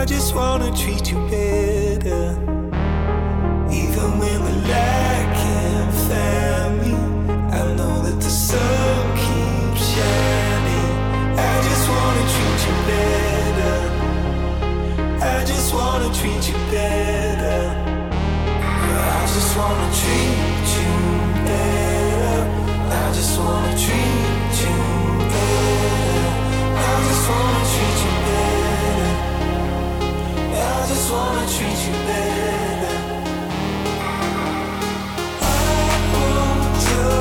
I just wanna treat you better. Even when we're lacking family, I know that the sun keeps shining. I just wanna treat you better. I just wanna treat you better. I just wanna treat you better. I just wanna treat you better. I just wanna treat you better. I just wanna treat you better. I just wanna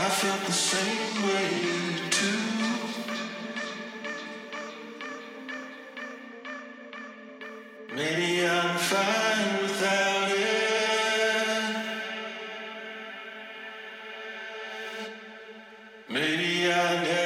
I felt the same way too. Maybe I'm fine without it. Maybe I never